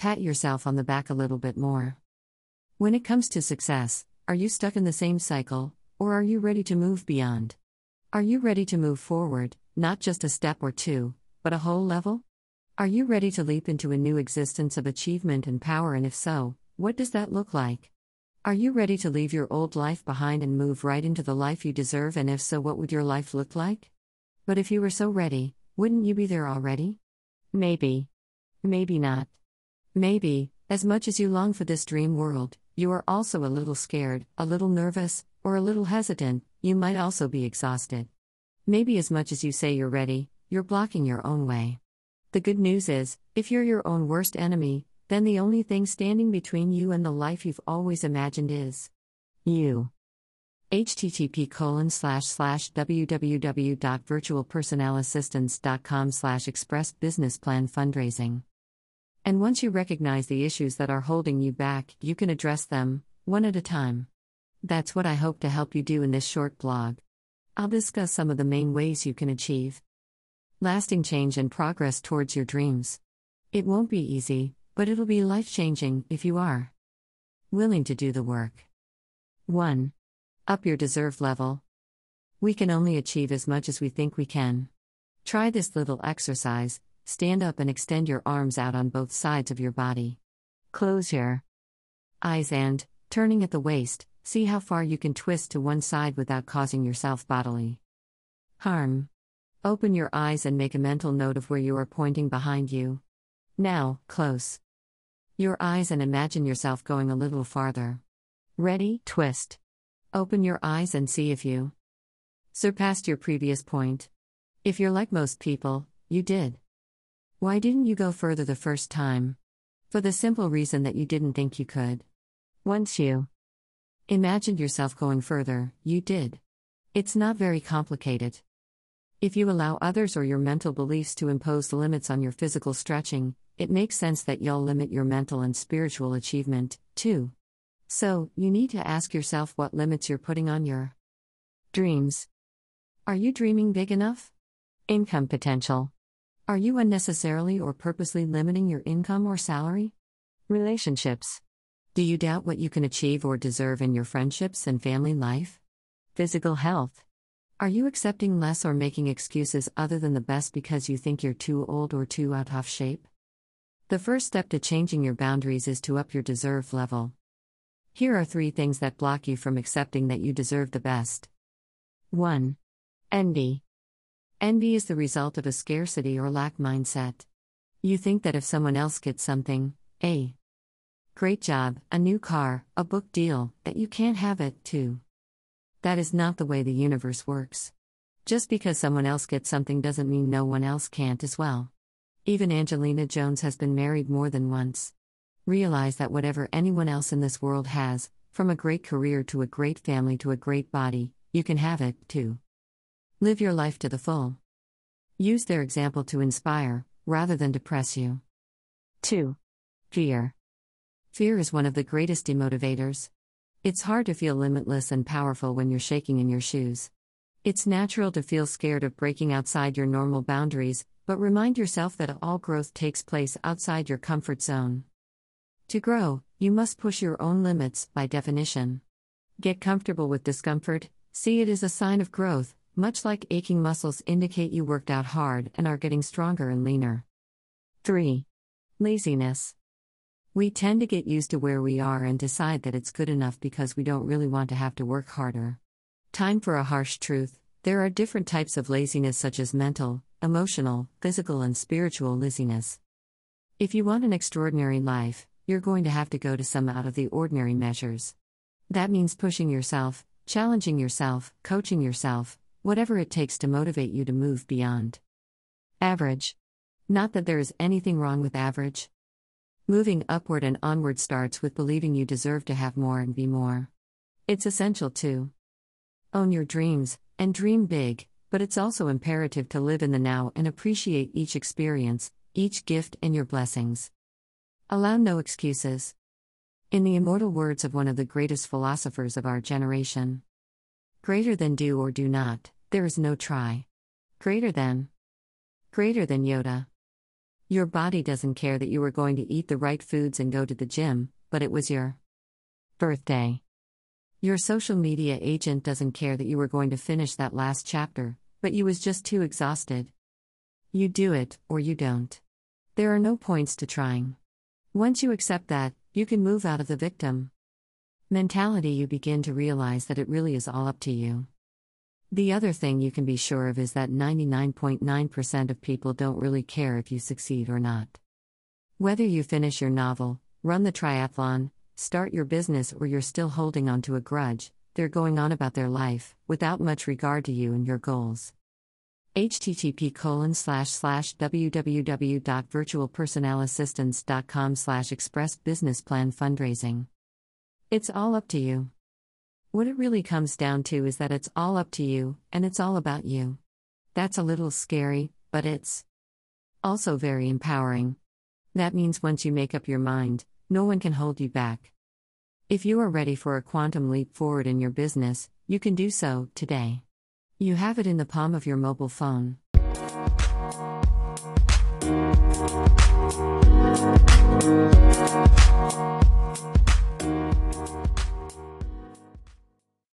pat yourself on the back a little bit more. When it comes to success, are you stuck in the same cycle, or are you ready to move beyond? Are you ready to move forward, not just a step or two, but a whole level? Are you ready to leap into a new existence of achievement and power, and if so, what does that look like? Are you ready to leave your old life behind and move right into the life you deserve, and if so, what would your life look like? But if you were so ready, wouldn't you be there already? Maybe. Maybe not. Maybe, as much as you long for this dream world, you are also a little scared, a little nervous, or a little hesitant. You might also be exhausted. Maybe as much as you say you're ready, you're blocking your own way. The good news is, if you're your own worst enemy, then the only thing standing between you and the life you've always imagined is you. http://www.virtualpersonalassistance.com/expressbusinessplanfundraising. And once you recognize the issues that are holding you back, you can address them, one at a time. That's what I hope to help you do in this short blog. I'll discuss some of the main ways you can achieve lasting change and progress towards your dreams. It won't be easy, but it'll be life-changing if you are willing to do the work. 1. Up your deserved level. We can only achieve as much as we think we can. Try this little exercise. Stand up and extend your arms out on both sides of your body. Close your eyes and, turning at the waist, see how far you can twist to one side without causing yourself bodily harm. Open your eyes and make a mental note of where you are pointing behind you. Now, close your eyes and imagine yourself going a little farther. Ready? Twist. Open your eyes and see if you surpassed your previous point. If you're like most people, you did. Why didn't you go further the first time? For the simple reason that you didn't think you could. Once you imagined yourself going further, you did. It's not very complicated. If you allow others or your mental beliefs to impose limits on your physical stretching, it makes sense that you'll limit your mental and spiritual achievement, too. So, you need to ask yourself what limits you're putting on your dreams. Are you dreaming big enough? Income potential. Are you unnecessarily or purposely limiting your income or salary? Relationships. Do you doubt what you can achieve or deserve in your friendships and family life? Physical health. Are you accepting less or making excuses other than the best because you think you're too old or too out of shape? The first step to changing your boundaries is to up your deserve level. Here are 3 things that block you from accepting that you deserve the best. 1. Envy. Envy is the result of a scarcity or lack mindset. You think that if someone else gets something, a great job, a new car, a book deal, that you can't have it, too. That is not the way the universe works. Just because someone else gets something doesn't mean no one else can't as well. Even Angelina Jolie has been married more than once. Realize that whatever anyone else in this world has, from a great career to a great family to a great body, you can have it, too. Live your life to the full. Use their example to inspire, rather than depress you. 2. Fear. Fear is one of the greatest demotivators. It's hard to feel limitless and powerful when you're shaking in your shoes. It's natural to feel scared of breaking outside your normal boundaries, but remind yourself that all growth takes place outside your comfort zone. To grow, you must push your own limits, by definition. Get comfortable with discomfort, see it as a sign of growth. Much like aching muscles indicate you worked out hard and are getting stronger and leaner. 3. Laziness. We tend to get used to where we are and decide that it's good enough because we don't really want to have to work harder. Time for a harsh truth. There are different types of laziness such as mental, emotional, physical and spiritual laziness. If you want an extraordinary life, you're going to have to go to some out of the ordinary measures. That means pushing yourself, challenging yourself, coaching yourself, whatever it takes to motivate you to move beyond average. Not that there is anything wrong with average. Moving upward and onward starts with believing you deserve to have more and be more. It's essential to own your dreams, and dream big, but it's also imperative to live in the now and appreciate each experience, each gift and your blessings. Allow no excuses. In the immortal words of one of the greatest philosophers of our generation, greater than do or do not, there is no try. Greater than Yoda. Your body doesn't care that you were going to eat the right foods and go to the gym, but it was your birthday. Your social media agent doesn't care that you were going to finish that last chapter, but you was just too exhausted. You do it, or you don't. There are no points to trying. Once you accept that, you can move out of the victim mentality. You begin to realize that it really is all up to you. The other thing you can be sure of is that 99.9% of people don't really care if you succeed or not. Whether you finish your novel, run the triathlon, start your business, or you're still holding on to a grudge, they're going on about their life, without much regard to you and your goals. http://www.virtualpersonalassistance.com/expressbusinessplanfundraising. It's all up to you. What it really comes down to is that it's all up to you, and it's all about you. That's a little scary, but it's also very empowering. That means once you make up your mind, no one can hold you back. If you are ready for a quantum leap forward in your business, you can do so today. You have it in the palm of your mobile phone.